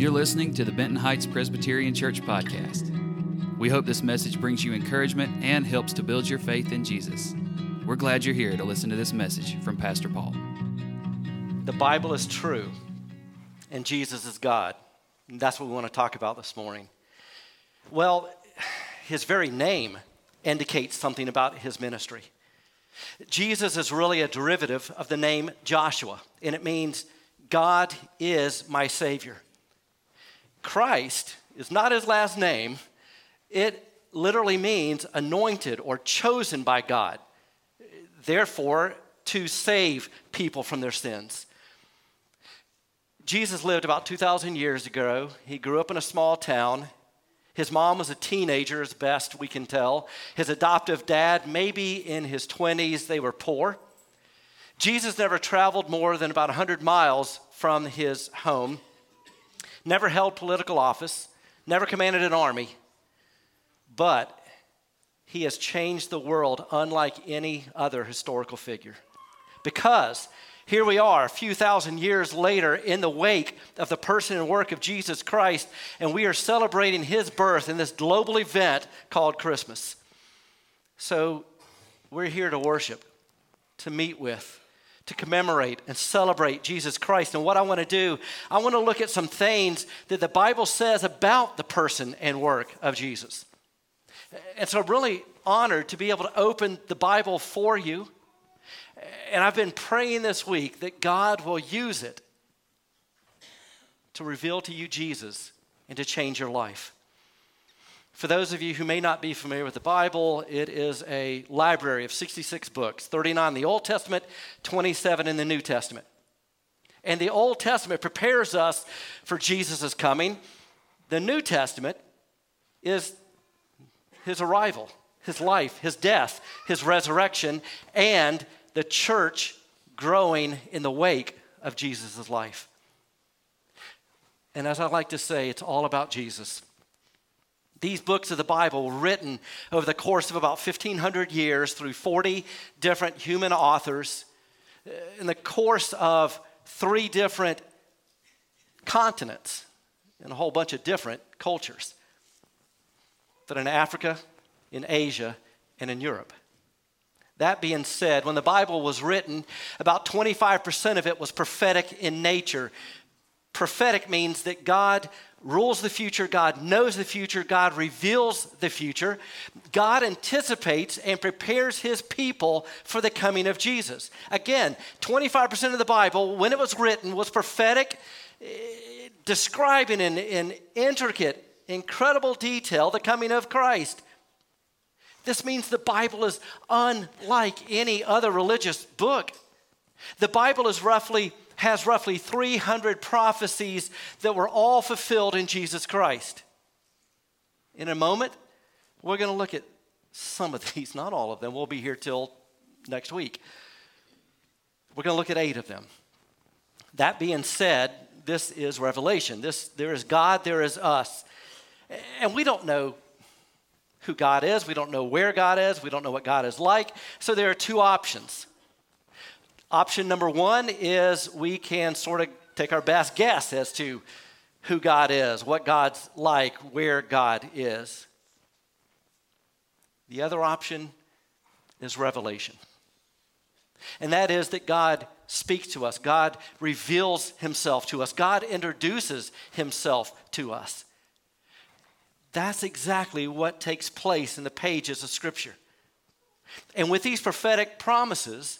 You're listening to the Benton Heights Presbyterian Church podcast. We hope this message brings you encouragement and helps to build your faith in Jesus. We're glad you're here to listen to this message from Pastor Paul. The Bible is true, and Jesus is God. And that's what we want to talk about this morning. Well, his very name indicates something about his ministry. Jesus is really a derivative of the name Joshua, and it means God is my Savior. Christ is not his last name. It literally means anointed or chosen by God, therefore to save people from their sins. Jesus lived about 2,000 years ago. He grew up in a small town. His mom was a teenager, as best we can tell. His adoptive dad, maybe in his 20s, they were poor. Jesus never traveled more than about 100 miles from his home, never held political office, never commanded an army. But he has changed the world unlike any other historical figure. Because here we are a few thousand years later in the wake of the person and work of Jesus Christ, and we are celebrating his birth in this global event called Christmas. So we're here to worship, to meet with, to commemorate and celebrate Jesus Christ. And what I want to do, I want to look at some things that the Bible says about the person and work of Jesus. And so I'm really honored to be able to open the Bible for you. And I've been praying this week that God will use it to reveal to you Jesus and to change your life. For those of you who may not be familiar with the Bible, it is a library of 66 books, 39 in the Old Testament, 27 in the New Testament. And the Old Testament prepares us for Jesus' coming. The New Testament is his arrival, his life, his death, his resurrection, and the church growing in the wake of Jesus' life. And as I like to say, it's all about Jesus. These books of the Bible were written over the course of about 1,500 years through 40 different human authors in the course of 3 different continents and a whole bunch of different cultures. But in Africa, in Asia, and in Europe. That being said, when the Bible was written, about 25% of it was prophetic in nature. Prophetic means that God rules the future, God knows the future, God reveals the future. God anticipates and prepares his people for the coming of Jesus. Again, 25% of the Bible, when it was written, was prophetic, describing in intricate, incredible detail the coming of Christ. This means the Bible is unlike any other religious book. The Bible is has roughly 300 prophecies that were all fulfilled in Jesus Christ. In a moment, we're going to look at some of these, not all of them. We'll be here till next week. We're going to look at 8 of them. That being said, this is Revelation. There is God, there is us. And we don't know who God is. We don't know where God is. We don't know what God is like. So there are 2 options. Option number 1 is we can sort of take our best guess as to who God is, what God's like, where God is. The other option is revelation. And that is that God speaks to us. God reveals himself to us. God introduces himself to us. That's exactly what takes place in the pages of Scripture. And with these prophetic promises,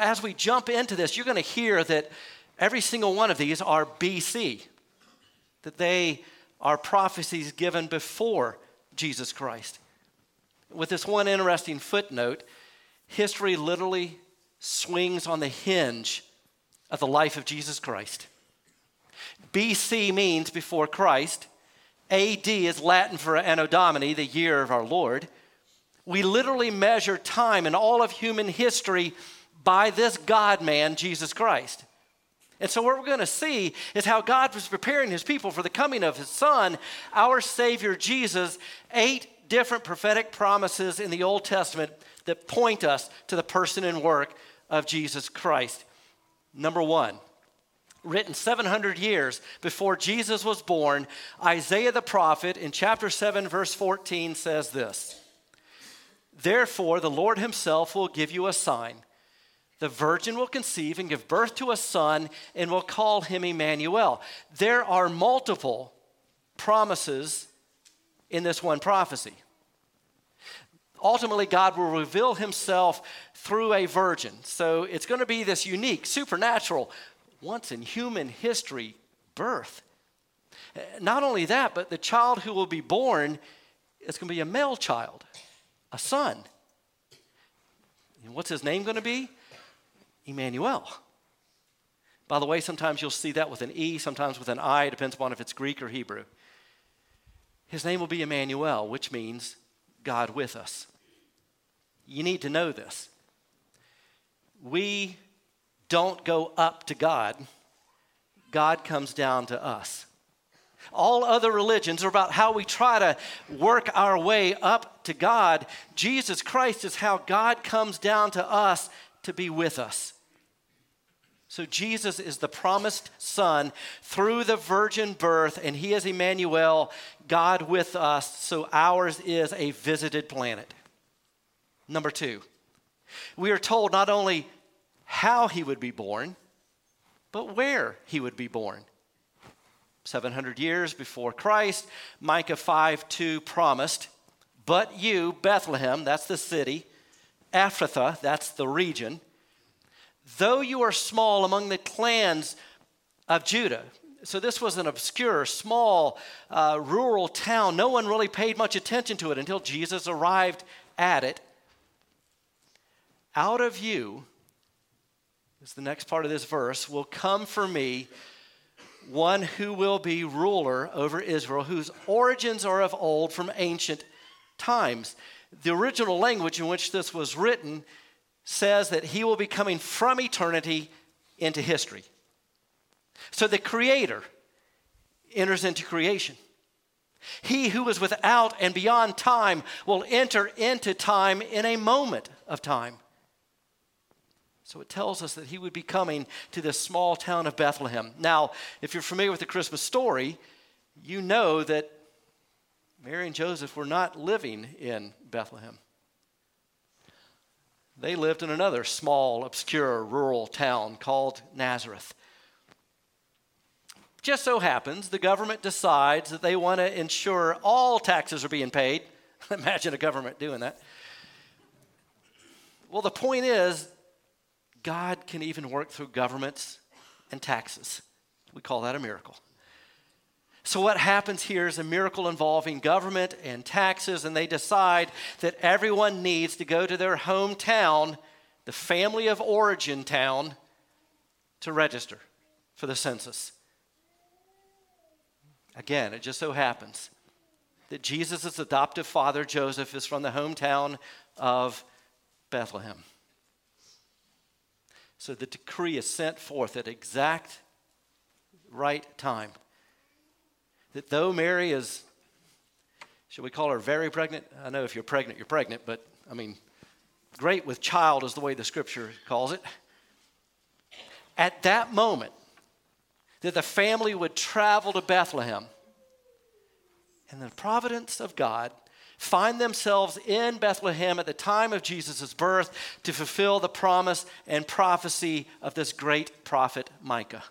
as we jump into this, you're going to hear that every single one of these are BC, that they are prophecies given before Jesus Christ. With this one interesting footnote, history literally swings on the hinge of the life of Jesus Christ. BC means before Christ. AD is Latin for Anno Domini, the year of our Lord. We literally measure time in all of human history by this God-man, Jesus Christ. And so what we're going to see is how God was preparing his people for the coming of his son, our Savior Jesus, 8 different prophetic promises in the Old Testament that point us to the person and work of Jesus Christ. Number 1, written 700 years before Jesus was born, Isaiah the prophet in chapter 7, verse 14 says this, "Therefore the Lord himself will give you a sign. The virgin will conceive and give birth to a son and will call him Emmanuel." There are multiple promises in this one prophecy. Ultimately, God will reveal himself through a virgin. So it's going to be this unique, supernatural, once in human history birth. Not only that, but the child who will be born is going to be a male child, a son. And what's his name going to be? Emmanuel. By the way, sometimes you'll see that with an E, sometimes with an I. It depends upon if it's Greek or Hebrew. His name will be Emmanuel, which means God with us. You need to know this. We don't go up to God. God comes down to us. All other religions are about how we try to work our way up to God. Jesus Christ is how God comes down to us to be with us. So Jesus is the promised son through the virgin birth, and he is Emmanuel, God with us, so ours is a visited planet. Number two, we are told not only how he would be born, but where he would be born. 700 years before Christ, Micah 5:2 promised, "But you, Bethlehem," that's the city, "Ephrathah," that's the region, "though you are small among the clans of Judah." So this was an obscure, small, rural town. No one really paid much attention to it until Jesus arrived at it. "Out of you," is the next part of this verse, "will come for me one who will be ruler over Israel, whose origins are of old, from ancient times." The original language in which this was written says that he will be coming from eternity into history. So the Creator enters into creation. He who is without and beyond time will enter into time in a moment of time. So it tells us that he would be coming to this small town of Bethlehem. Now, if you're familiar with the Christmas story, you know that Mary and Joseph were not living in Bethlehem. They lived in another small, obscure, rural town called Nazareth. Just so happens, the government decides that they want to ensure all taxes are being paid. Imagine a government doing that. Well, the point is, God can even work through governments and taxes. We call that a miracle. So what happens here is a miracle involving government and taxes, and they decide that everyone needs to go to their hometown, the family of origin town, to register for the census. Again, it just so happens that Jesus' adoptive father, Joseph, is from the hometown of Bethlehem. So the decree is sent forth at exact right time. That though Mary is, should we call her very pregnant? I know if you're pregnant, but I mean, great with child is the way the scripture calls it. At that moment, that the family would travel to Bethlehem, and the providence of God find themselves in Bethlehem at the time of Jesus' birth to fulfill the promise and prophecy of this great prophet Micah.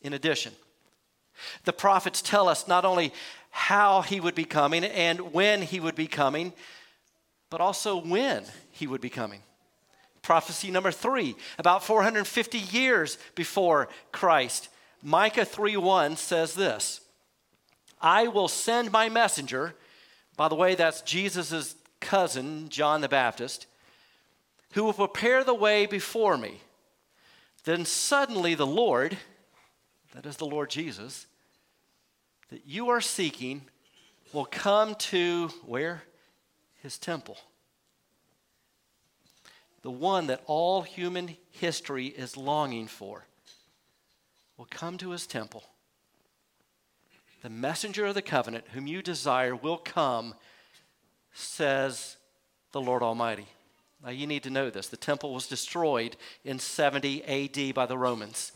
In addition, the prophets tell us not only how he would be coming and when he would be coming, but also when he would be coming. Prophecy number 3, about 450 years before Christ, Micah 3:1 says this, "I will send my messenger," by the way, that's Jesus' cousin, John the Baptist, "who will prepare the way before me. Then suddenly the Lord," that is the Lord Jesus, "that you are seeking will come to," where? "His temple." The one that all human history is longing for will come to his temple. "The messenger of the covenant whom you desire will come, says the Lord Almighty." Now you need to know this. The temple was destroyed in 70 AD by the Romans.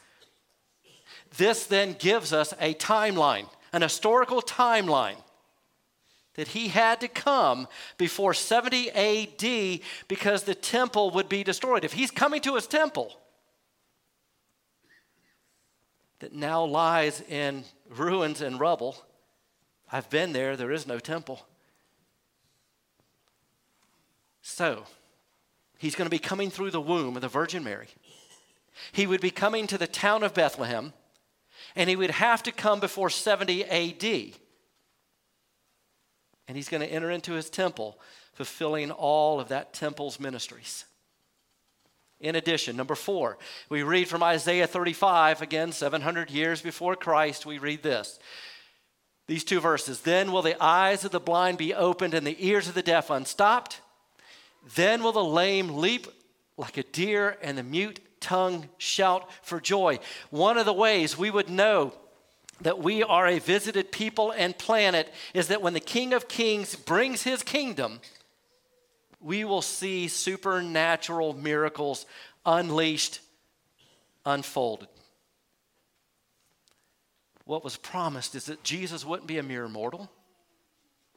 This then gives us a timeline, an historical timeline, that he had to come before 70 AD because the temple would be destroyed. If he's coming to his temple that now lies in ruins and rubble, I've been there, there is no temple. So, he's going to be coming through the womb of the Virgin Mary. He would be coming to the town of Bethlehem, and he would have to come before 70 AD. And he's going to enter into his temple, fulfilling all of that temple's ministries. In addition, number 4, we read from Isaiah 35, again, 700 years before Christ, we read this. These 2 verses, then will the eyes of the blind be opened and the ears of the deaf unstopped. Then will the lame leap like a deer and the mute tongue shout for joy. One of the ways we would know that we are a visited people and planet is that when the King of Kings brings his kingdom, we will see supernatural miracles unleashed, unfolded. What was promised is that Jesus wouldn't be a mere mortal.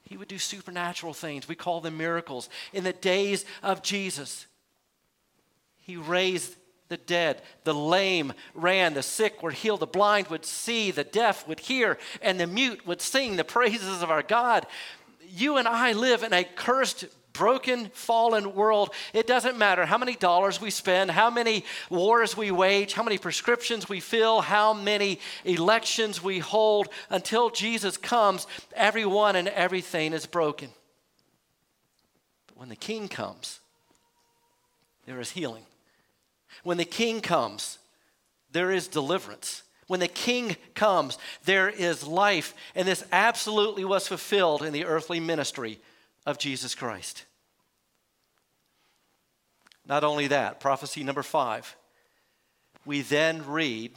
He would do supernatural things. We call them miracles. In the days of Jesus, he raised the dead. The lame ran. The sick were healed. The blind would see. The deaf would hear. And the mute would sing the praises of our God. You and I live in a cursed, broken, fallen world. It doesn't matter how many dollars we spend, how many wars we wage, how many prescriptions we fill, how many elections we hold. Until Jesus comes, everyone and everything is broken. But when the King comes, there is healing. When the King comes, there is deliverance. When the King comes, there is life. And this absolutely was fulfilled in the earthly ministry of Jesus Christ. Not only that, prophecy number 5, we then read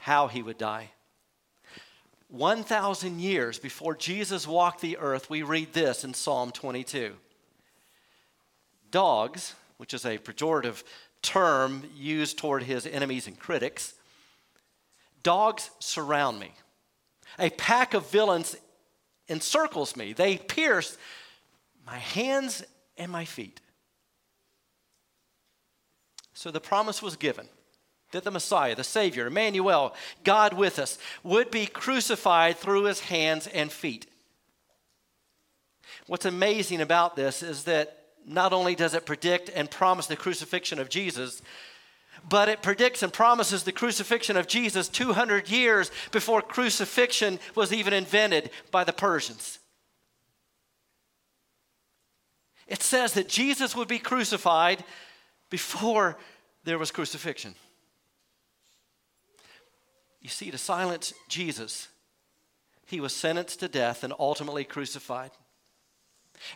how he would die. 1,000 years before Jesus walked the earth, we read this in Psalm 22. Dogs, which is a pejorative term used toward his enemies and critics, dogs surround me. A pack of villains encircles me. They pierce my hands and my feet. So the promise was given that the Messiah, the Savior, Emmanuel, God with us, would be crucified through his hands and feet. What's amazing about this is that not only does it predict and promise the crucifixion of Jesus, but it predicts and promises the crucifixion of Jesus 200 years before crucifixion was even invented by the Persians. It says that Jesus would be crucified before there was crucifixion. You see, to silence Jesus, he was sentenced to death and ultimately crucified.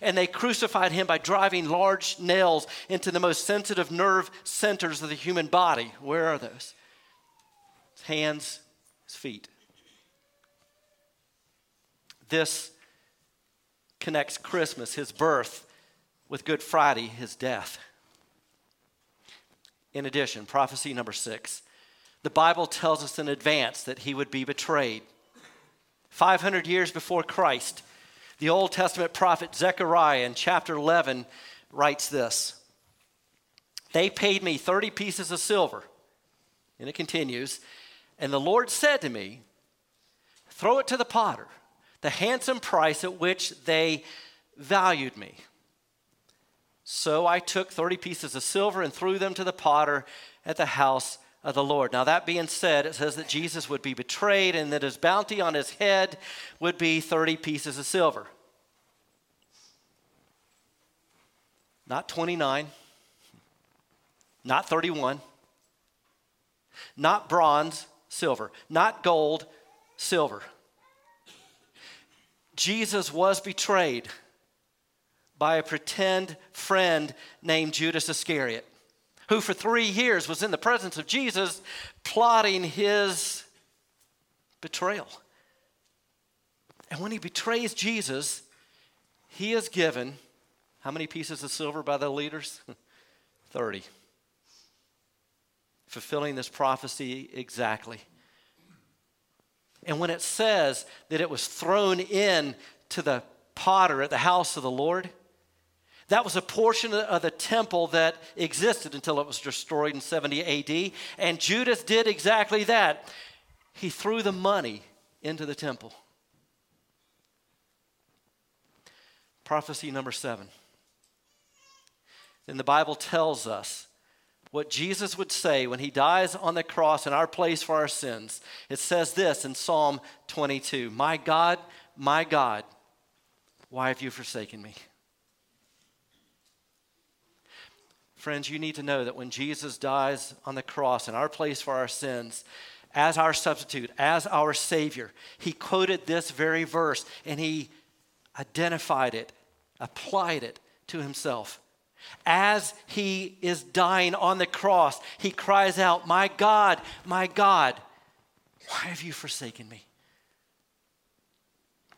And they crucified him by driving large nails into the most sensitive nerve centers of the human body. Where are those? His hands, his feet. This connects Christmas, his birth, with Good Friday, his death. In addition, prophecy number 6, the Bible tells us in advance that he would be betrayed. 500 years before Christ, the Old Testament prophet Zechariah in chapter 11 writes this. They paid me 30 pieces of silver. And it continues. And the Lord said to me, throw it to the potter, the handsome price at which they valued me. So I took 30 pieces of silver and threw them to the potter at the house of the Lord. Now that being said, it says that Jesus would be betrayed and that his bounty on his head would be 30 pieces of silver. Not 29, not 31, not bronze, silver, not gold, silver. Jesus was betrayed by a pretend friend named Judas Iscariot, who for 3 years was in the presence of Jesus plotting his betrayal. And when he betrays Jesus, he is given how many pieces of silver by the leaders? 30. Fulfilling this prophecy exactly. And when it says that it was thrown in to the potter at the house of the Lord, that was a portion of the temple that existed until it was destroyed in 70 AD. And Judas did exactly that. He threw the money into the temple. Prophecy number 7. Then the Bible tells us what Jesus would say when he dies on the cross in our place for our sins. It says this in Psalm 22, my God, why have you forsaken me? Friends, you need to know that when Jesus dies on the cross in our place for our sins, as our substitute, as our Savior, he quoted this very verse and he identified it, applied it to himself. As he is dying on the cross, he cries out, my God, why have you forsaken me?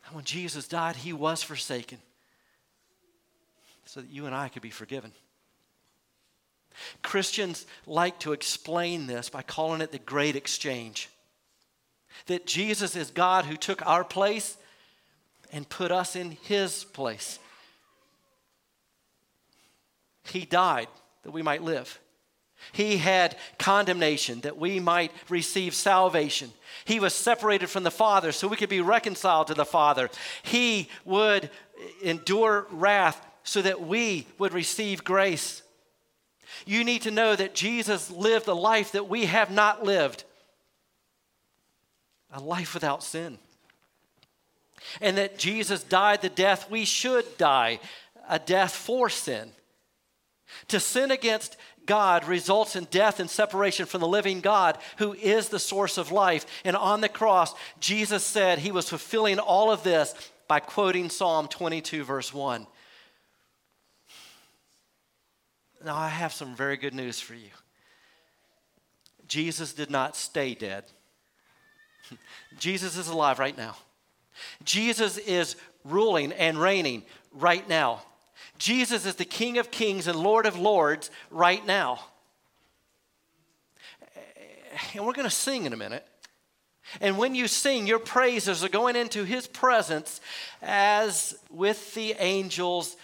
And when Jesus died, he was forsaken so that you and I could be forgiven. Christians like to explain this by calling it the great exchange. That Jesus is God who took our place and put us in his place. He died that we might live. He had condemnation that we might receive salvation. He was separated from the Father so we could be reconciled to the Father. He would endure wrath so that we would receive grace. You need to know that Jesus lived a life that we have not lived, a life without sin. And that Jesus died the death we should die, a death for sin. To sin against God results in death and separation from the living God, who is the source of life. And on the cross, Jesus said he was fulfilling all of this by quoting Psalm 22, verse 1. Now, I have some very good news for you. Jesus did not stay dead. Jesus is alive right now. Jesus is ruling and reigning right now. Jesus is the King of Kings and Lord of Lords right now. And we're going to sing in a minute. And when you sing, your praises are going into his presence as with the angels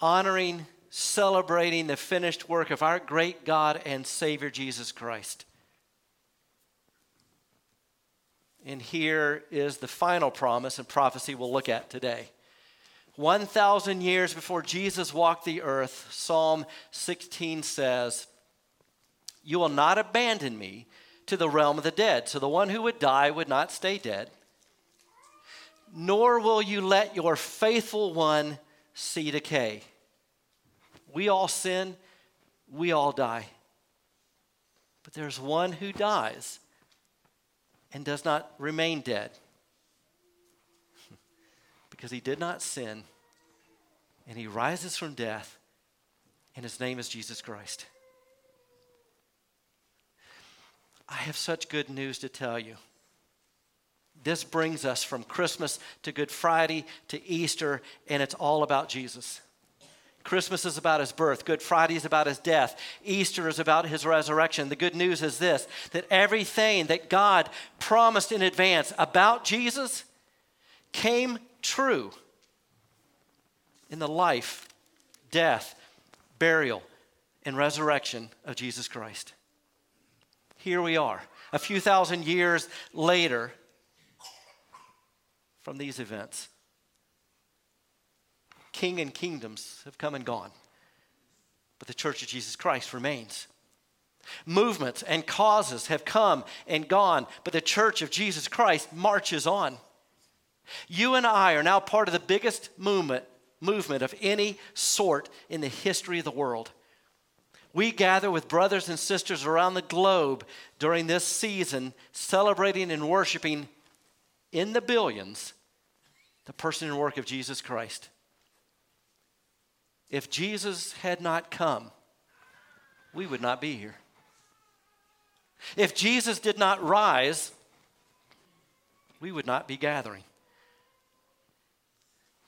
honoring, celebrating the finished work of our great God and Savior Jesus Christ. And here is the final promise and prophecy we'll look at today. 1,000 years before Jesus walked the earth, Psalm 16 says, "You will not abandon me to the realm of the dead." So the one who would die would not stay dead. "Nor will you let your faithful one see decay." We all sin, we all die. But there's one who dies and does not remain dead, because he did not sin, and he rises from death, and his name is Jesus Christ. I have such good news to tell you. This brings us from Christmas to Good Friday to Easter, and it's all about Jesus. Christmas is about his birth. Good Friday is about his death. Easter is about his resurrection. The good news is this, that everything that God promised in advance about Jesus came true in the life, death, burial, and resurrection of Jesus Christ. Here we are, a few thousand years later from these events. King and kingdoms have come and gone, but the Church of Jesus Christ remains. Movements and causes have come and gone, but the Church of Jesus Christ marches on. You and I are now part of the biggest movement of any sort in the history of the world. We gather with brothers and sisters around the globe during this season, celebrating and worshiping in the billions the person and work of Jesus Christ. If Jesus had not come, we would not be here. If Jesus did not rise, we would not be gathering.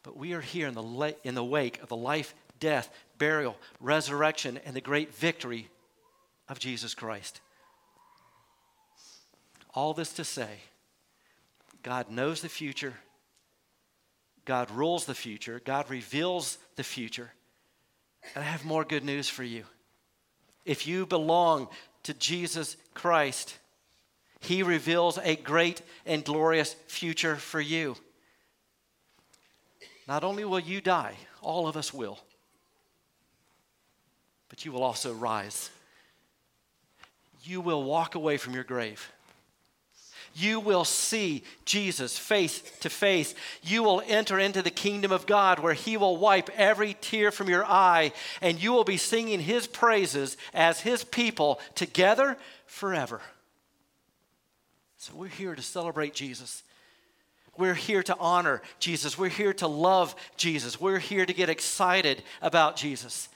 But we are here in the wake of the life, death, burial, resurrection, and the great victory of Jesus Christ. All this to say God knows the future. God rules the future. God reveals the future. And I have more good news for you. If you belong to Jesus Christ, He reveals a great and glorious future for you. Not only will you die, all of us will, but you will also rise. You will walk away from your grave. You will see Jesus face to face. You will enter into the kingdom of God where He will wipe every tear from your eye, and you will be singing His praises as His people together forever. So we're here to celebrate Jesus. We're here to honor Jesus. We're here to love Jesus. We're here to get excited about Jesus.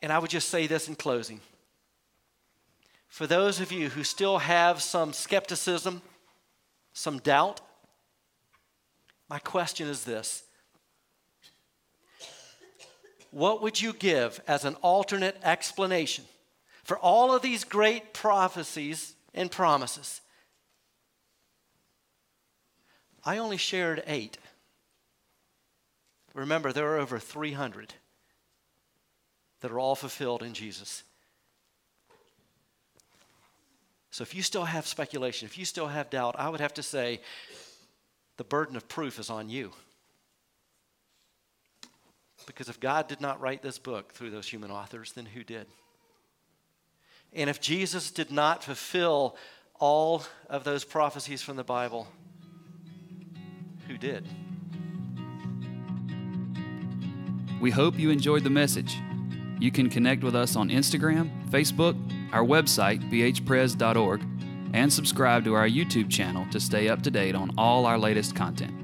And I would just say this in closing. For those of you who still have some skepticism, some doubt, my question is this. What would you give as an alternate explanation for all of these great prophecies and promises? I only shared 8. Remember, there are over 300 that are all fulfilled in Jesus. So if you still have speculation, if you still have doubt, I would have to say the burden of proof is on you. Because if God did not write this book through those human authors, then who did? And if Jesus did not fulfill all of those prophecies from the Bible, who did? We hope you enjoyed the message. You can connect with us on Instagram, Facebook, our website, bhprez.org, and subscribe to our YouTube channel to stay up to date on all our latest content.